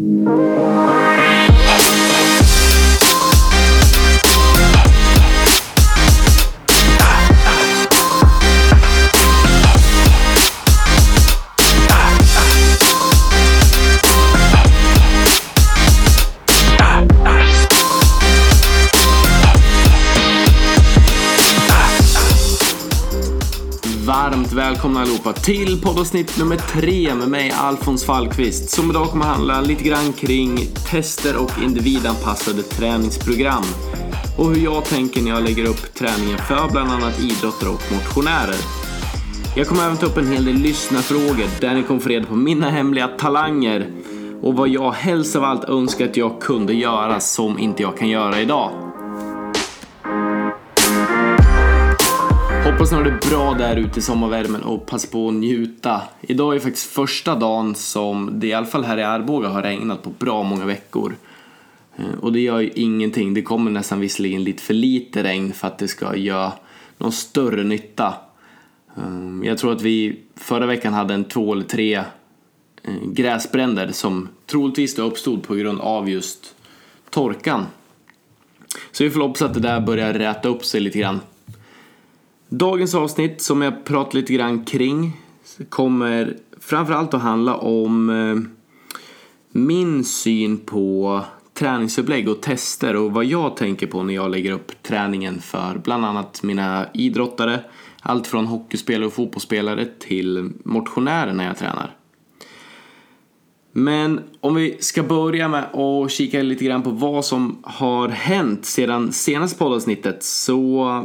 Varmt välkomna allihopa till poddavsnitt nummer 3 med mig Alfons Falkvist, som idag kommer handla lite grann kring tester och individanpassade träningsprogram och hur jag tänker när jag lägger upp träningen för bland annat idrottare och motionärer. Jag kommer även ta upp en hel del lyssnarfrågor där ni kommer få reda på mina hemliga talanger och vad jag helst av allt önskar att jag kunde göra som inte jag kan göra idag. Hoppas ni har det bra där ute i sommarvärmen och passa på att njuta. Idag är faktiskt första dagen som det i alla fall här i Arboga har regnat på bra många veckor. Och det gör ju ingenting. Det kommer nästan visserligen lite för lite regn för att det ska göra någon större nytta. Jag tror att vi förra veckan hade 2 eller 3 gräsbränder som troligtvis då uppstod på grund av just torkan. Så vi får hoppas att det där börjar räta upp sig lite grann. Dagens avsnitt som jag pratar lite grann kring kommer framförallt att handla om min syn på träningsupplägg och tester och vad jag tänker på när jag lägger upp träningen för bland annat mina idrottare, allt från hockeyspelare och fotbollsspelare till motionärer när jag tränar. Men om vi ska börja med att kika lite grann på vad som har hänt sedan senaste poddavsnittet, så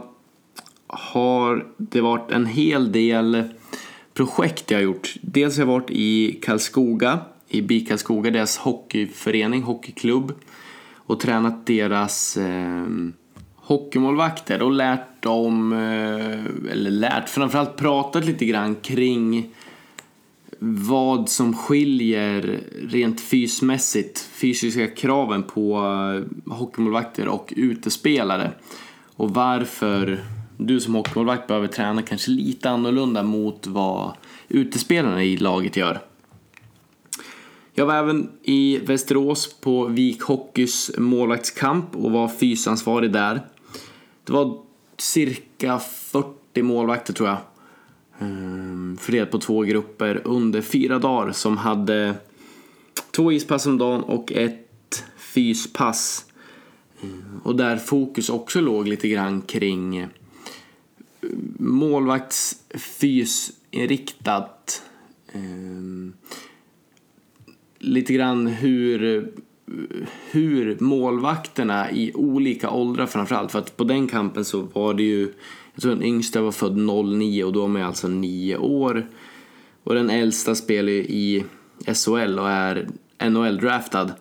har det varit en hel del projekt jag har gjort. Dels har jag varit i Karlskoga, i Bikarlskoga, deras hockeyförening, hockeyklubb, och tränat deras hockeymålvakter och lärt dem, framförallt pratat lite grann kring vad som skiljer rent fysiska kraven på hockeymålvakter och utespelare och varför du som hockeymålvakt behöver träna kanske lite annorlunda mot vad utespelarna i laget gör. Jag var även i Västerås på Vik Hockeys målvaktskamp och var fysansvarig där. Det var cirka 40 målvakter tror jag, fördelat på 2 grupper under 4 dagar, som hade 2 ispass om dagen och ett fyspass. Och där fokus också låg lite grann kring målvaktsfysinriktat, lite grann hur målvakterna i olika åldrar, framförallt för att på den kampen så var det ju, jag tror den yngsta var född 09 och då är jag alltså 9 år, och den äldsta spelar ju i SHL och är NHL-draftad.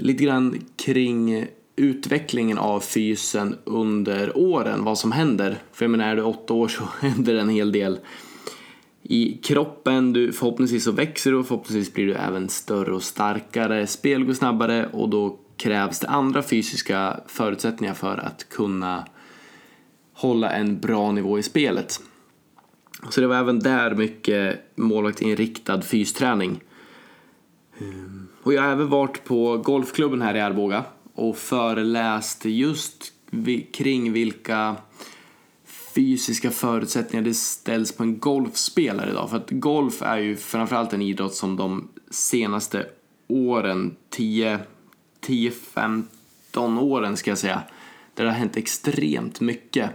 Lite grann kring utvecklingen av fysen under åren, vad som händer. För jag menar, är du 8 år så händer en hel del i kroppen. Du förhoppningsvis så växer du och förhoppningsvis blir du även större och starkare. Spel går snabbare och då krävs det andra fysiska förutsättningar för att kunna hålla en bra nivå i spelet. Så det var även där mycket målvaktsinriktad fysträning. Och jag har även varit på golfklubben här i Arboga och föreläst just kring vilka fysiska förutsättningar det ställs på en golfspelare idag. För att golf är ju framförallt en idrott som de senaste åren, 10-15 åren ska jag säga, där det har hänt extremt mycket.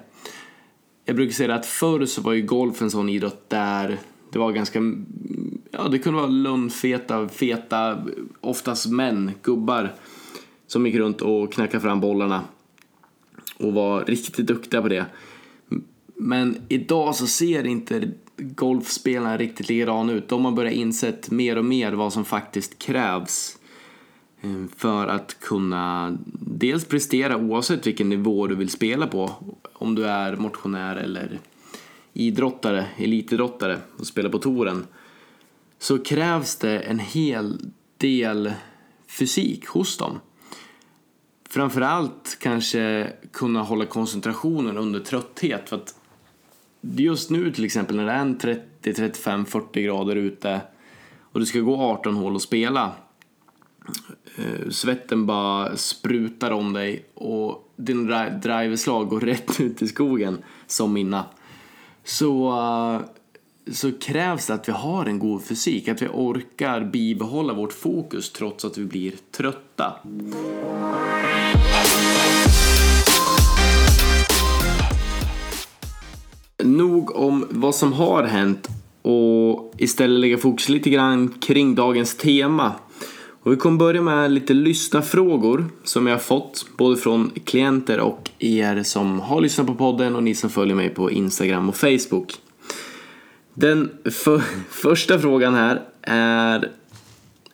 Jag brukar säga att förr så var ju golf en sån idrott där det var ganska, ja, det kunde vara feta, oftast män, gubbar, som gick runt och knackade fram bollarna och var riktigt duktiga på det. Men idag så ser inte golfspelarna riktigt likadan ut. De har börjat insett mer och mer vad som faktiskt krävs för att kunna dels prestera oavsett vilken nivå du vill spela på. Om du är motionär eller idrottare, elitidrottare och spelar på touren, så krävs det en hel del fysik hos dem. Framförallt kanske kunna hålla koncentrationen under trötthet, för att just nu till exempel när det är 30, 35, 40 grader ute och du ska gå 18 hål och spela. Svetten bara sprutar om dig och din driverslag går rätt ut i skogen som mina. Så krävs det att vi har en god fysik, att vi orkar bibehålla vårt fokus trots att vi blir trötta. Nog om vad som har hänt och istället lägga fokus lite grann kring dagens tema. Och vi kommer börja med lite lyssnarfrågor som jag har fått både från klienter och er som har lyssnat på podden och ni som följer mig på Instagram och Facebook. Den första frågan här är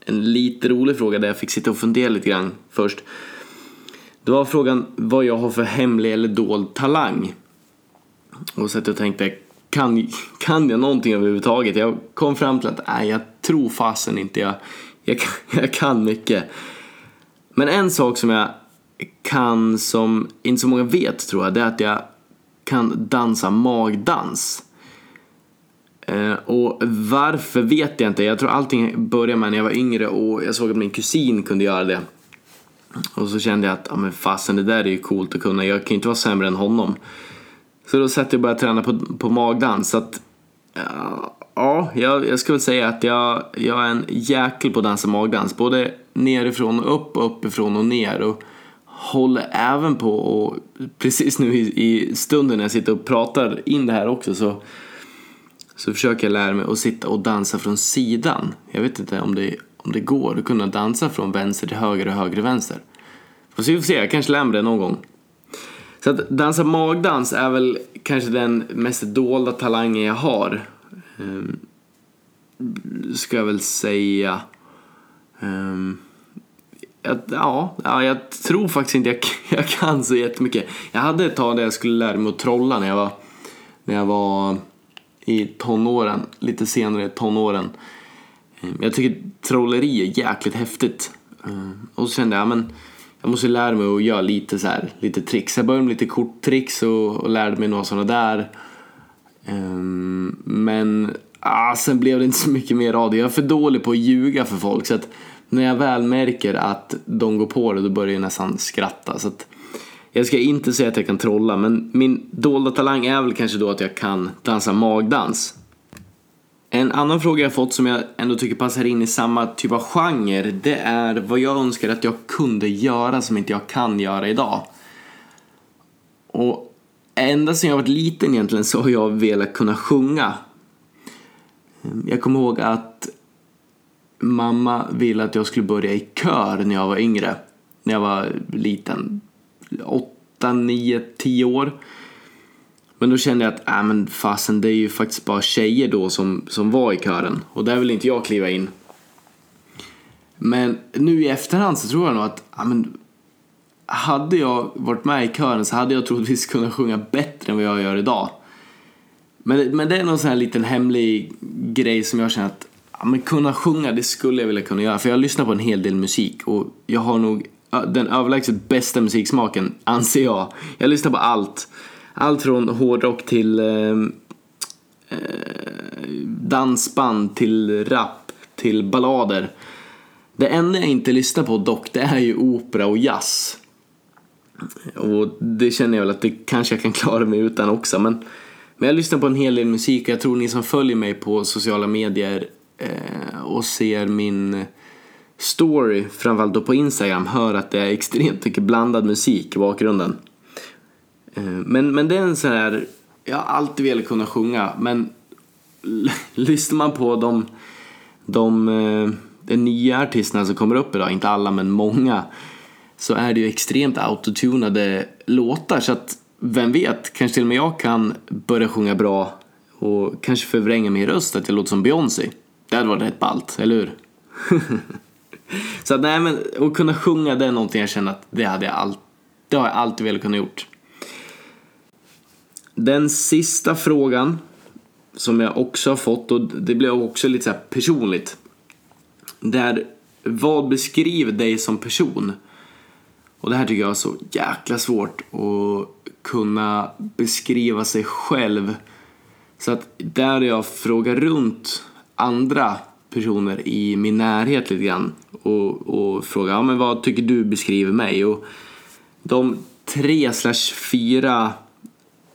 en lite rolig fråga där jag fick sitta och fundera lite grann först. Då var frågan vad jag har för hemlig eller dold talang. Och så att jag tänkte, kan jag någonting överhuvudtaget? Jag kom fram till att jag tror fasen inte jag kan mycket. Men en sak som jag kan som inte så många vet tror jag, det är att jag kan dansa magdans. Och varför vet jag inte. Jag tror allting började med när jag var yngre och jag såg att min kusin kunde göra det. Och så kände jag att men fasen, det där är ju coolt att kunna. Jag kan ju inte vara sämre än honom. Så då satt jag bara träna på magdans. Så att, jag skulle säga att jag är en jäkel på att dansa magdans. Både nerifrån och upp, uppifrån och ner. Och håller även på, och precis nu i stunden när jag sitter och pratar in det här också, så försöker jag lära mig att sitta och dansa från sidan. Jag vet inte om det går att kunna dansa från vänster till höger och höger till vänster. Så vi får se, jag kanske lär mig det någon gång. Så att dansa magdans är väl kanske den mest dolda talangen jag har. Ska jag väl säga. Jag tror faktiskt inte jag kan så jättemycket. Jag hade ett tag där jag skulle lära mig att trolla när jag var i tonåren, lite senare i tonåren. Jag tycker trolleri är jäkligt häftigt. Och så kände jag, men jag måste lära mig att göra lite så här, lite tricks. Jag började med lite korttricks och lärde mig några sådana där. Men sen blev det inte så mycket mer av det. Jag är för dålig på att ljuga för folk, så att när jag väl märker att de går på det, då börjar jag nästan skratta. Så att jag ska inte säga att jag kan trolla, men min dolda talang är väl kanske då att jag kan dansa magdans. En annan fråga jag fått som jag ändå tycker passar in i samma typ av genre, det är vad jag önskar att jag kunde göra som inte jag kan göra idag. Och ända sedan jag var liten egentligen så har jag velat kunna sjunga. Jag kommer ihåg att mamma ville att jag skulle börja i kör när jag var yngre. När jag var liten, 8, 9, 10 år. Men då kände jag att men fasen, det är ju faktiskt bara tjejer då som var i kören, och där vill inte jag kliva in. Men nu i efterhand så tror jag nog att hade jag varit med i kören så hade jag troligtvis kunnat sjunga bättre än vad jag gör idag. Men det är någon sån här liten hemlig grej som jag känner att kunna sjunga, det skulle jag vilja kunna göra. För jag lyssnar på en hel del musik och jag har nog den överlägset bästa musiksmaken, anser jag. Jag lyssnar på allt från hårdrock till dansband, till rap, till ballader. Det enda jag inte lyssnar på dock, det är ju opera och jazz. Och det känner jag väl att det kanske jag kan klara mig utan också. Men jag lyssnar på en hel del musik, och jag tror ni som följer mig på sociala medier och ser min story, framförallt då på Instagram, hör att det är extremt mycket blandad musik i bakgrunden. Men det är en sån här, jag har alltid velat kunna sjunga, men lyssnar man på de nya artisterna som kommer upp idag, inte alla men många, så är det ju extremt autotunade låtar. Så att vem vet, kanske till och med jag kan börja sjunga bra och kanske förvränga min röst att jag låter som Beyoncé. Det hade varit rätt ballt, eller hur? Så att, att kunna sjunga, det är någonting jag känner att det har jag alltid velat kunna gjort. Den sista frågan som jag också har fått, och det blev också lite så här personligt, där vad beskriver dig som person? Och det här tycker jag är så jäkla svårt att kunna beskriva sig själv. Så att där jag frågar runt andra personer i min närhet lite grann och fråga, ja, men vad tycker du beskriver mig? Och de 3/4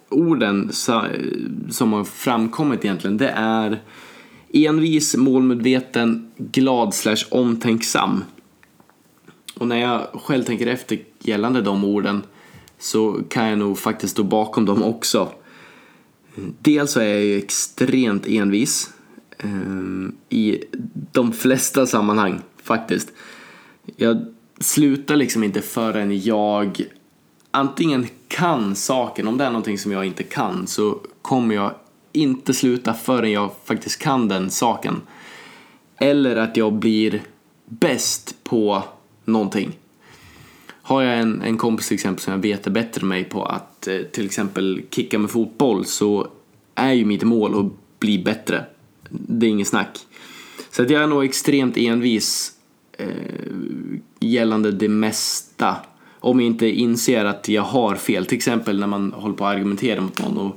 orden som har framkommit egentligen, det är envis, målmedveten, glad/omtänksam. Och när jag själv tänker efter gällande de orden så kan jag nog faktiskt stå bakom dem också. Dels så är jag ju extremt envis i de flesta sammanhang faktiskt. Jag slutar liksom inte förrän jag antingen kan saken. Om det är någonting som jag inte kan så kommer jag inte sluta förrän jag faktiskt kan den saken. Eller att jag blir bäst på någonting. Har jag en kompis till exempel som jag vet är bättre än mig på att till exempel kicka med fotboll, så är ju mitt mål att bli bättre. Det är ingen snack. Så att jag är nog extremt envis gällande det mesta. Om jag inte inser att jag har fel. Till exempel när man håller på att argumentera mot någon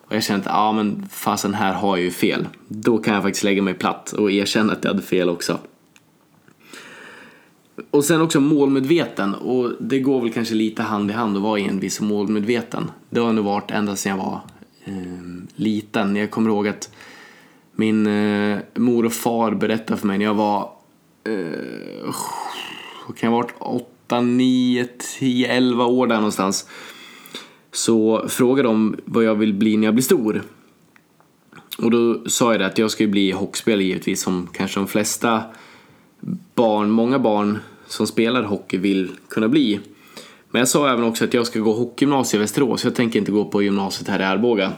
och jag känner att men fasen, här har jag ju fel. Då kan jag faktiskt lägga mig platt och erkänna att jag hade fel också. Och sen också målmedveten. Och det går väl kanske lite hand i hand att vara envis och målmedveten. Det har nog varit ända sedan jag var liten. Jag kommer ihåg att min mor och far berättade för mig när jag var 8, 9, 10, 11 år där någonstans. Så frågade de vad jag vill bli när jag blir stor. Och då sa jag det att jag ska bli hockeyspelare givetvis, som kanske de flesta barn, många barn som spelar hockey vill kunna bli. Men jag sa även också att jag ska gå hockeygymnasiet i Västerås. Jag tänker inte gå på gymnasiet här i Arboga.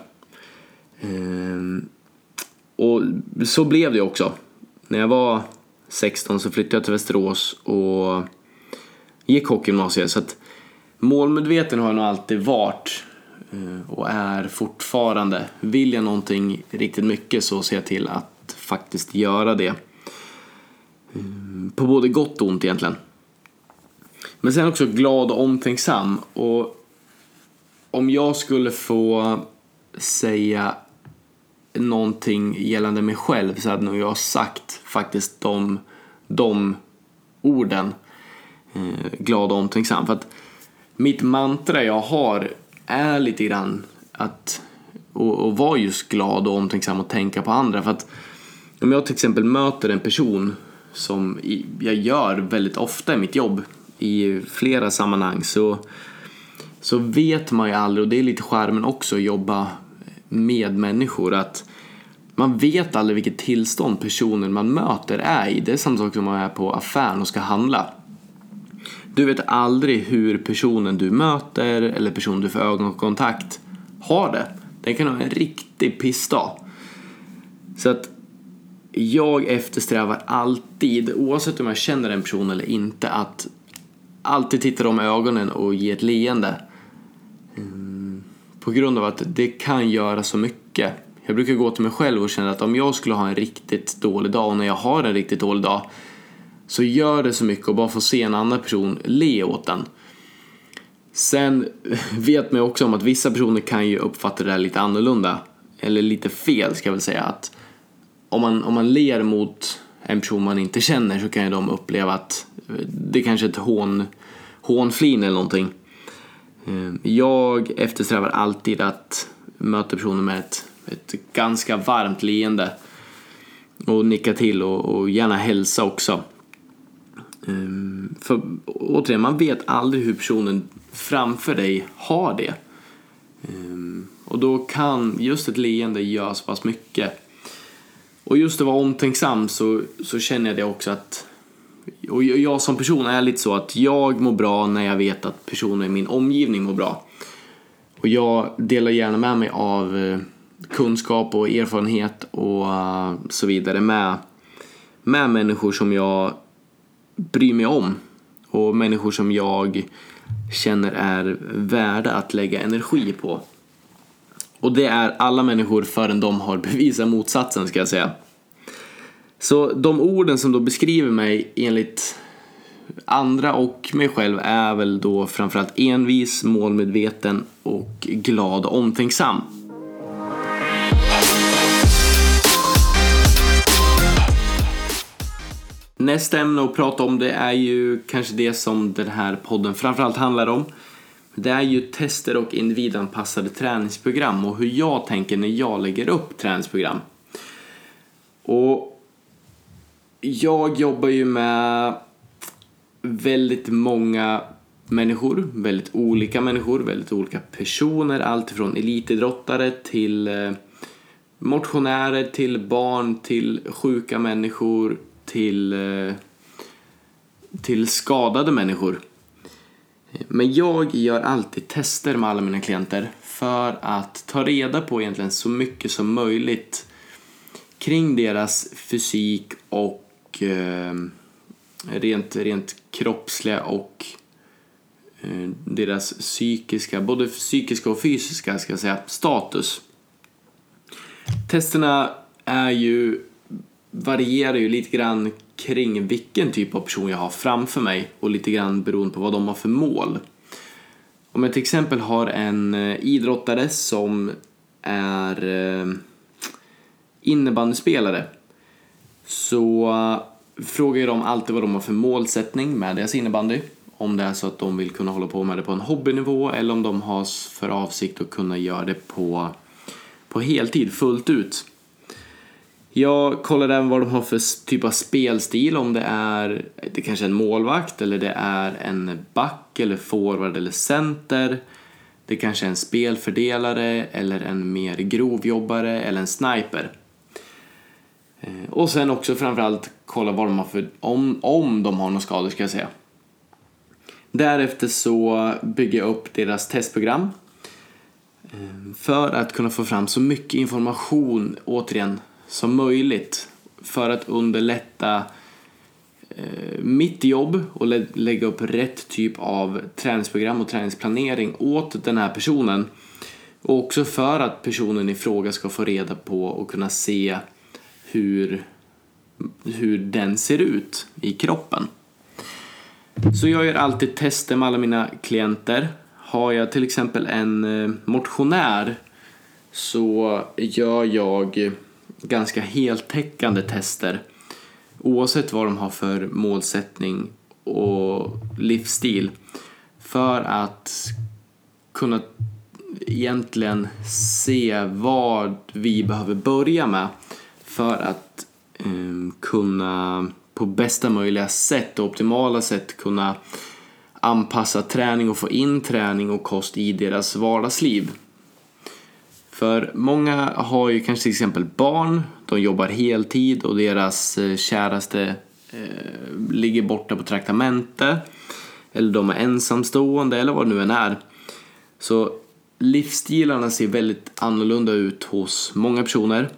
Och så blev det också. När jag var 16 så flyttade jag till Västerås och gick hockeygymnasiet. Så att målmedveten har jag nog alltid varit och är fortfarande. Vill jag någonting riktigt mycket så ser jag till att faktiskt göra det. På både gott och ont egentligen. Men sen också glad och omtänksam. Och om jag skulle få säga någonting gällande mig själv så hade nog jag sagt faktiskt de orden, glad och omtänksam. För att mitt mantra jag har är lite grann att och vara just glad och omtänksam och tänka på andra. För att om jag till exempel möter en person som jag gör väldigt ofta i mitt jobb i flera sammanhang, så vet man ju aldrig, och det är lite skärmen också att jobba med människor, att man vet aldrig vilket tillstånd personen man möter är i. Det är samma sak som man är på affären och ska handla. Du vet aldrig hur personen du möter eller personen du får ögonkontakt har det. Den kan ha en riktig pissdag. Så att jag eftersträvar alltid, oavsett om jag känner en person eller inte, att alltid titta dem i ögonen och ge ett leende. På grund av att det kan göra så mycket. Jag brukar gå till mig själv och känna att om jag skulle ha en riktigt dålig dag, och när jag har en riktigt dålig dag, så gör det så mycket att bara få se en annan person le åt den. Sen vet man också om att vissa personer kan ju uppfatta det där lite annorlunda. Eller lite fel ska jag väl säga. Att om man ler mot en person man inte känner, så kan ju de uppleva att det kanske är ett hånflin eller någonting. Jag eftersträvar alltid att möta personer med ett ganska varmt leende och nicka till och gärna hälsa också. För återigen, man vet aldrig hur personen framför dig har det. Och då kan just ett leende göra så pass mycket. Och just det var omtänksam, så känner jag det också att, och jag som person är lite så att jag mår bra när jag vet att personer i min omgivning mår bra. Och jag delar gärna med mig av kunskap och erfarenhet och så vidare med människor som jag bryr mig om. Och människor som jag känner är värda att lägga energi på. Och det är alla människor förrän de har bevisat motsatsen, ska jag säga. Så de orden som då beskriver mig enligt andra och mig själv är väl då framförallt envis, målmedveten och glad och omtänksam. Nästa ämne att prata om, det är ju kanske det som den här podden framförallt handlar om. Det är ju tester och individanpassade träningsprogram och hur jag tänker när jag lägger upp träningsprogram. Och jag jobbar ju med väldigt många människor, väldigt olika människor, väldigt olika personer. Allt från elitidrottare till motionärer, till barn, till sjuka människor, till skadade människor. Men jag gör alltid tester med alla mina klienter för att ta reda på egentligen så mycket som möjligt kring deras fysik och rent kroppsliga och deras psykiska, både psykiska och fysiska ska jag säga, status. Testerna varierar ju lite grann kring vilken typ av person jag har framför mig och lite grann beroende på vad de har för mål. Om jag till exempel har en idrottare som är innebandyspelare, så frågar jag dem alltid vad de har för målsättning med deras innebandy. Om det är så att de vill kunna hålla på med det på en hobbynivå eller om de har för avsikt att kunna göra det på heltid fullt ut. Jag kollar även vad de har för typ av spelstil, om det är kanske en målvakt eller det är en back eller forward eller center. Det är kanske en spelfördelare eller en mer grovjobbare eller en sniper. Och sen också framförallt kolla vad de har för, om de har någon skada ska jag säga. Därefter så bygger jag upp deras testprogram för att kunna få fram så mycket information återigen som möjligt för att underlätta mitt jobb och lägga upp rätt typ av träningsprogram och träningsplanering åt den här personen, och också för att personen i fråga ska få reda på och kunna se hur den ser ut i kroppen. Så jag gör alltid tester med alla mina klienter. Har jag till exempel en motionär så gör jag ganska heltäckande tester oavsett vad de har för målsättning och livsstil, för att kunna egentligen se vad vi behöver börja med för att kunna på bästa möjliga sätt och optimala sätt kunna anpassa träning och få in träning och kost i deras vardagsliv. För många har ju kanske till exempel barn, de jobbar heltid och deras käraste ligger borta på traktamente, eller de är ensamstående eller vad det nu än är. Så livsstilarna ser väldigt annorlunda ut hos många personer.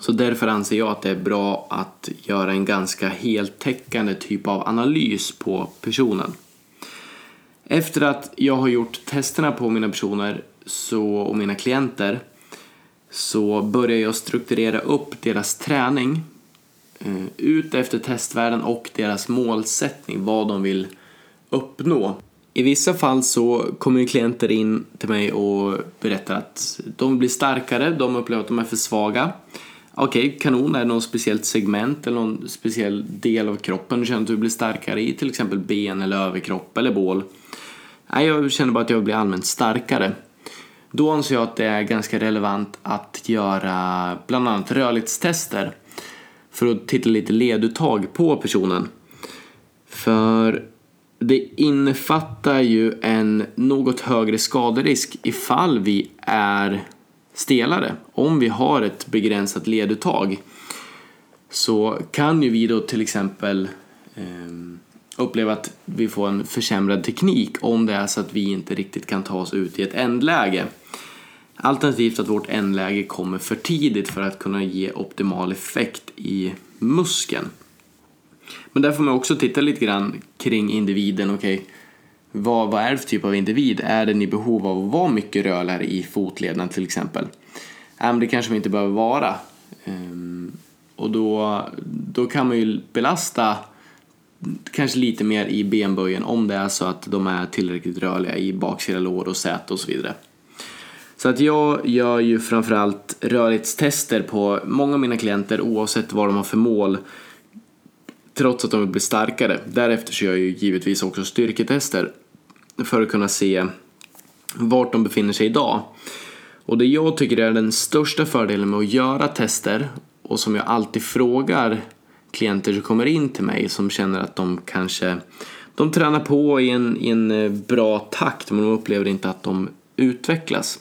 Så därför anser jag att det är bra att göra en ganska heltäckande typ av analys på personen. Efter att jag har gjort testerna på mina personer och mina klienter, så börjar jag strukturera upp deras träning ut efter testvärden och deras målsättning, vad de vill uppnå. I vissa fall så kommer klienter in till mig och berättar att de blir starkare, de upplever att de är för svaga. Okej, kanon, är det någon speciellt segment eller någon speciell del av kroppen du känner att du blir starkare i, till exempel ben eller överkropp eller bål? Nej, jag känner bara att jag blir allmänt starkare. Då anser jag att det är ganska relevant att göra bland annat rörlighetstester för att titta lite leduttag på personen. För det innefattar ju en något högre skaderisk ifall vi är stelare. Om vi har ett begränsat leduttag så kan ju vi då till exempel uppleva att vi får en försämrad teknik om det är så att vi inte riktigt kan ta oss ut i ett ändläge. Alternativt att vårt ändläge kommer för tidigt för att kunna ge optimal effekt i muskeln. Men där får man också titta lite grann kring individen. Okej, vad är det för typ av individ? Är den i behov av att vara mycket rörligare i fotleden till exempel? Men det kanske man inte behöver vara. Och då kan man ju belasta kanske lite mer i benböjen om det är så att de är tillräckligt rörliga i baksida lår och säte och så vidare. Så att jag gör ju framförallt rörlighetstester på många av mina klienter oavsett vad de har för mål. trots att de vill bli starkare. Därefter så gör jag ju givetvis också styrketester för att kunna se vart de befinner sig idag. Och det jag tycker är den största fördelen med att göra tester, och som jag alltid frågar klienter som kommer in till mig som känner att de kanske de tränar på i en bra takt, men de upplever inte att de utvecklas.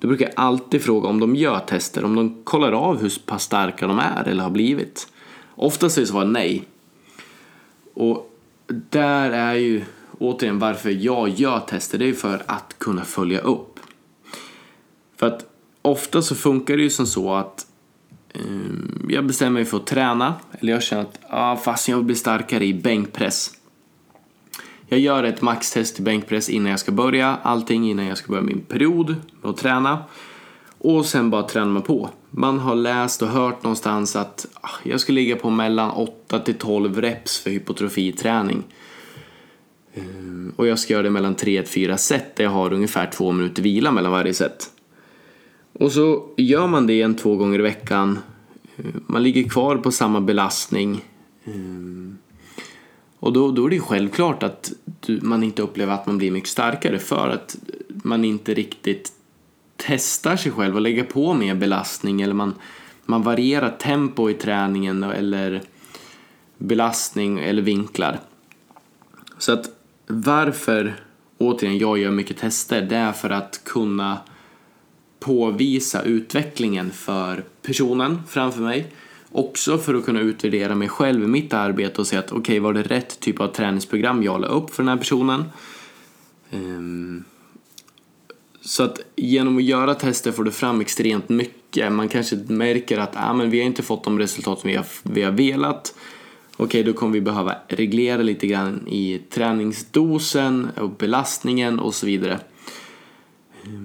Då brukar jag alltid fråga om de gör tester, om de kollar av hur pass starka de är eller har blivit. Ofta säger svaret nej. Och där är ju återigen varför jag gör tester, det är ju för att kunna följa upp. För att ofta så funkar det ju som så att jag bestämmer mig för att träna, eller jag känner att fast jag vill bli starkare i bänkpress. Jag gör ett maxtest i bänkpress innan jag ska börja, allting innan jag ska börja min period med att träna. Och sen bara tränar man på. Man har läst och hört någonstans att jag ska ligga på mellan 8-12 reps för hypotrofiträning. Och jag ska göra det mellan 3-4 set där jag har ungefär 2 minuter vila mellan varje set. Och så gör man det 2 gånger i veckan. Man ligger kvar på samma belastning. Och då är det självklart att man inte upplever att man blir mycket starkare, för att man inte riktigt testar sig själv och lägger på mer belastning, eller man varierar tempo i träningen eller belastning eller vinklar. Så att varför återigen jag gör mycket tester, det är för att kunna påvisa utvecklingen för personen framför mig. Också för att kunna utvärdera mig själv i mitt arbete och se att okej, var det rätt typ av träningsprogram jag la upp för den här personen? Så att genom att göra tester får du fram extremt mycket. Man kanske märker att men vi har inte fått de resultat som vi har velat. Okej, då kommer vi behöva reglera lite grann i träningsdosen och belastningen och så vidare.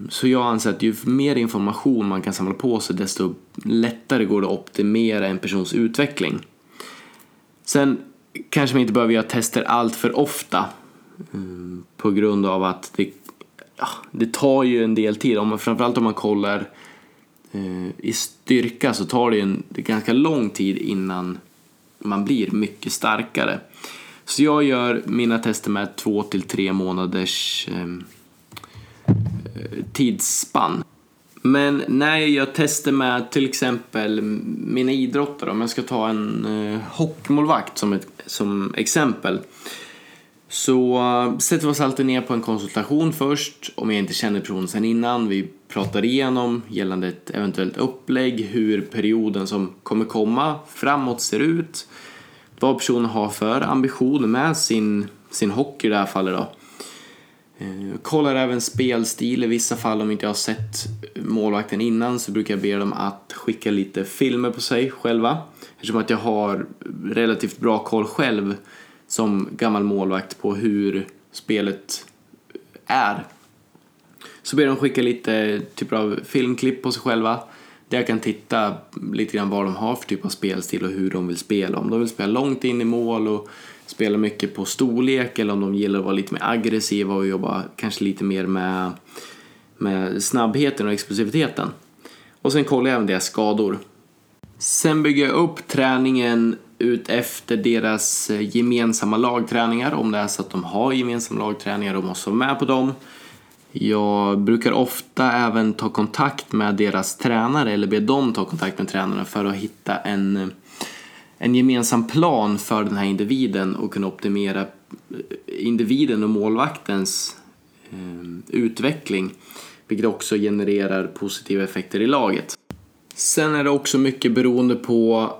Så jag anser att ju mer information man kan samla på sig, desto lättare går det att optimera en persons utveckling. Sen kanske man inte behöver göra tester allt för ofta, på grund av att det tar ju en del tid. Framförallt om man kollar i styrka, så tar det ju en ganska lång tid innan man blir mycket starkare. Så jag gör mina tester med 2-3 månaders tidsspann. Men när jag gör tester med till exempel mina idrottare, om jag ska ta en hockeymålvakt som exempel, så sätter vi oss alltid ner på en konsultation först, om jag inte känner personen sen innan. Vi pratar igenom gällande ett eventuellt upplägg, hur perioden som kommer komma framåt ser ut, vad personen har för ambition med sin hockey i det här fallet då. Kollar även spelstil i vissa fall. Om inte jag har sett målvakten innan, så brukar jag be dem att skicka lite filmer på sig själva, eftersom att jag har relativt bra koll själv som gammal målvakt på hur spelet är. Så ber de skicka lite typer av filmklipp på sig själva, där jag kan titta lite grann vad de har för typ av spelstil och hur de vill spela. Om de vill spela långt in i mål och spela mycket på storlek, eller om de gillar att vara lite mer aggressiva och jobba kanske lite mer med snabbheten och explosiviteten. Och sen kollar jag även deras skador. Sen bygger jag upp träningen ut efter deras gemensamma lagträningar, om det är så att de har gemensamma lagträningar och måste vara med på dem. Jag brukar ofta även ta kontakt med deras tränare, eller be dem ta kontakt med tränarna, för att hitta en gemensam plan för den här individen och kunna optimera individen och målvaktens utveckling, vilket också genererar positiva effekter i laget. Sen är det också mycket beroende på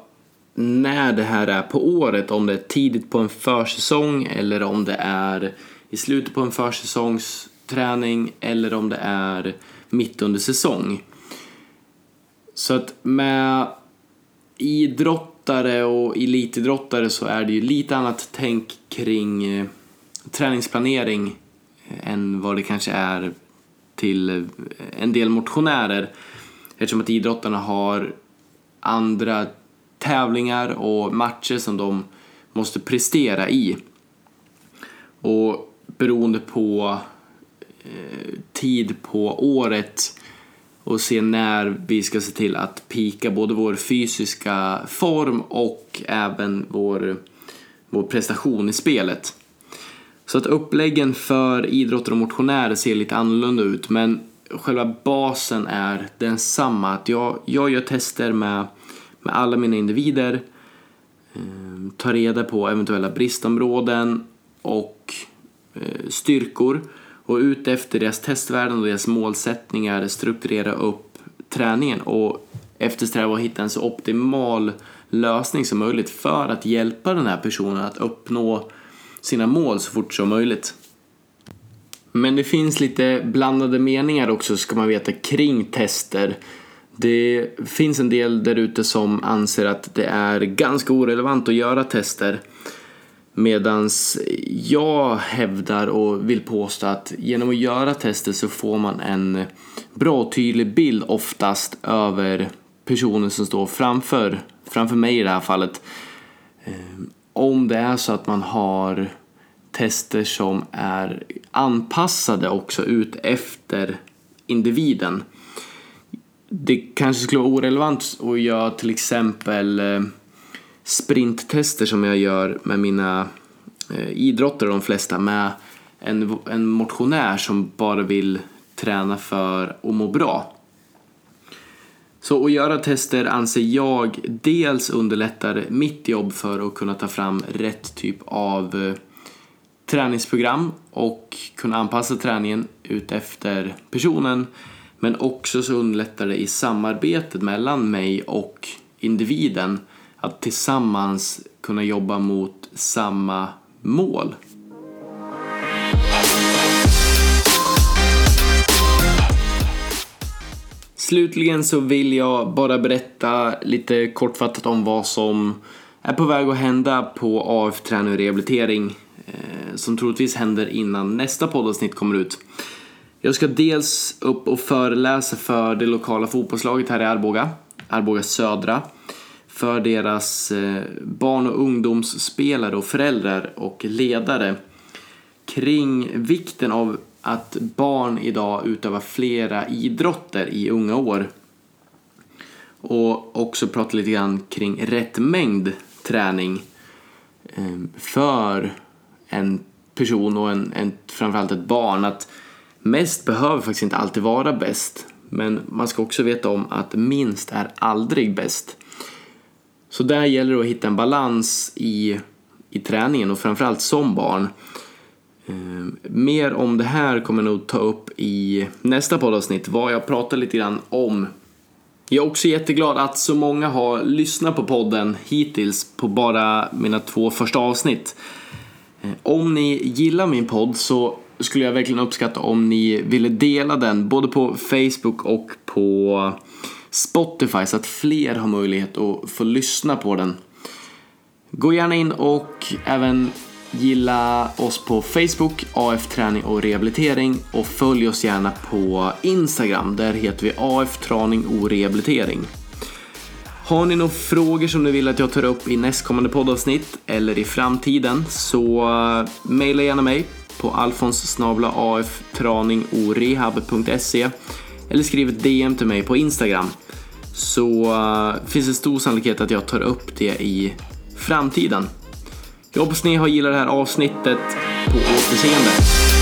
när det här är på året, om det är tidigt på en försäsong, eller om det är i slutet på en försäsongsträning, eller om det är mitt under säsong. Så att med idrottare och elitidrottare så är det ju lite annat tänk kring träningsplanering än vad det kanske är till en del motionärer, eftersom att idrottarna har andra tävlingar och matcher som de måste prestera i. Och beroende på tid på året, och se när vi ska se till att pika både vår fysiska form och även vår vår prestation i spelet. Så att uppläggen för idrotter och motionärer ser lite annorlunda ut, men själva basen är densamma. Att jag gör tester med alla mina individer, tar reda på eventuella bristområden och styrkor, och ut efter deras testvärden och deras målsättningar strukturera upp träningen och eftersträva att hitta en så optimal lösning som möjligt för att hjälpa den här personen att uppnå sina mål så fort som möjligt. Men det finns lite blandade meningar också, ska man veta, kring tester. Det finns en del där ute som anser att det är ganska irrelevant att göra tester, medans jag hävdar och vill påstå att genom att göra tester så får man en bra och tydlig bild oftast över personen som står framför mig i det här fallet. Om det är så att man har tester som är anpassade också ut efter individen. Det kanske skulle vara irrelevant att göra till exempel sprinttester som jag gör med mina idrotter, de flesta, med en motionär som bara vill träna för att må bra. Så att göra tester anser jag dels underlättar mitt jobb för att kunna ta fram rätt typ av träningsprogram och kunna anpassa träningen ut efter personen, men också så underlättar det i samarbetet mellan mig och individen att tillsammans kunna jobba mot samma mål. Slutligen så vill jag bara berätta lite kortfattat om vad som är på väg att hända på AF-träning och rehabilitering, som troligtvis händer innan nästa poddavsnitt kommer ut. Jag ska dels upp och föreläsa för det lokala fotbollslaget här i Arboga, Arboga Södra, för deras barn- och ungdomsspelare och föräldrar och ledare kring vikten av att barn idag utövar flera idrotter i unga år, och också prata lite grann kring rätt mängd träning för en person och framförallt ett barn. Att mest behöver faktiskt inte alltid vara bäst, men man ska också veta om att minst är aldrig bäst. Så där gäller det att hitta en balans i träningen och framförallt som barn. Mer om det här kommer jag nog ta upp i nästa poddavsnitt, vad jag pratar lite grann om. Jag är också jätteglad att så många har lyssnat på podden hittills på bara mina 2 första avsnitt. Om ni gillar min podd så skulle jag verkligen uppskatta om ni ville dela den både på Facebook och på Spotify så att fler har möjlighet att få lyssna på den. Gå gärna in och även gilla oss på Facebook, AF-träning och rehabilitering, och följ oss gärna på Instagram, där heter vi AF-träning och rehabilitering. Har ni några frågor som ni vill att jag tar upp i nästkommande poddavsnitt eller i framtiden, så mejla gärna mig på alfons@aftraningrehab.se eller skriv ett DM till mig på Instagram, så finns det stor sannolikhet att jag tar upp det i framtiden. Jag hoppas ni har gillat det här avsnittet. På återseende.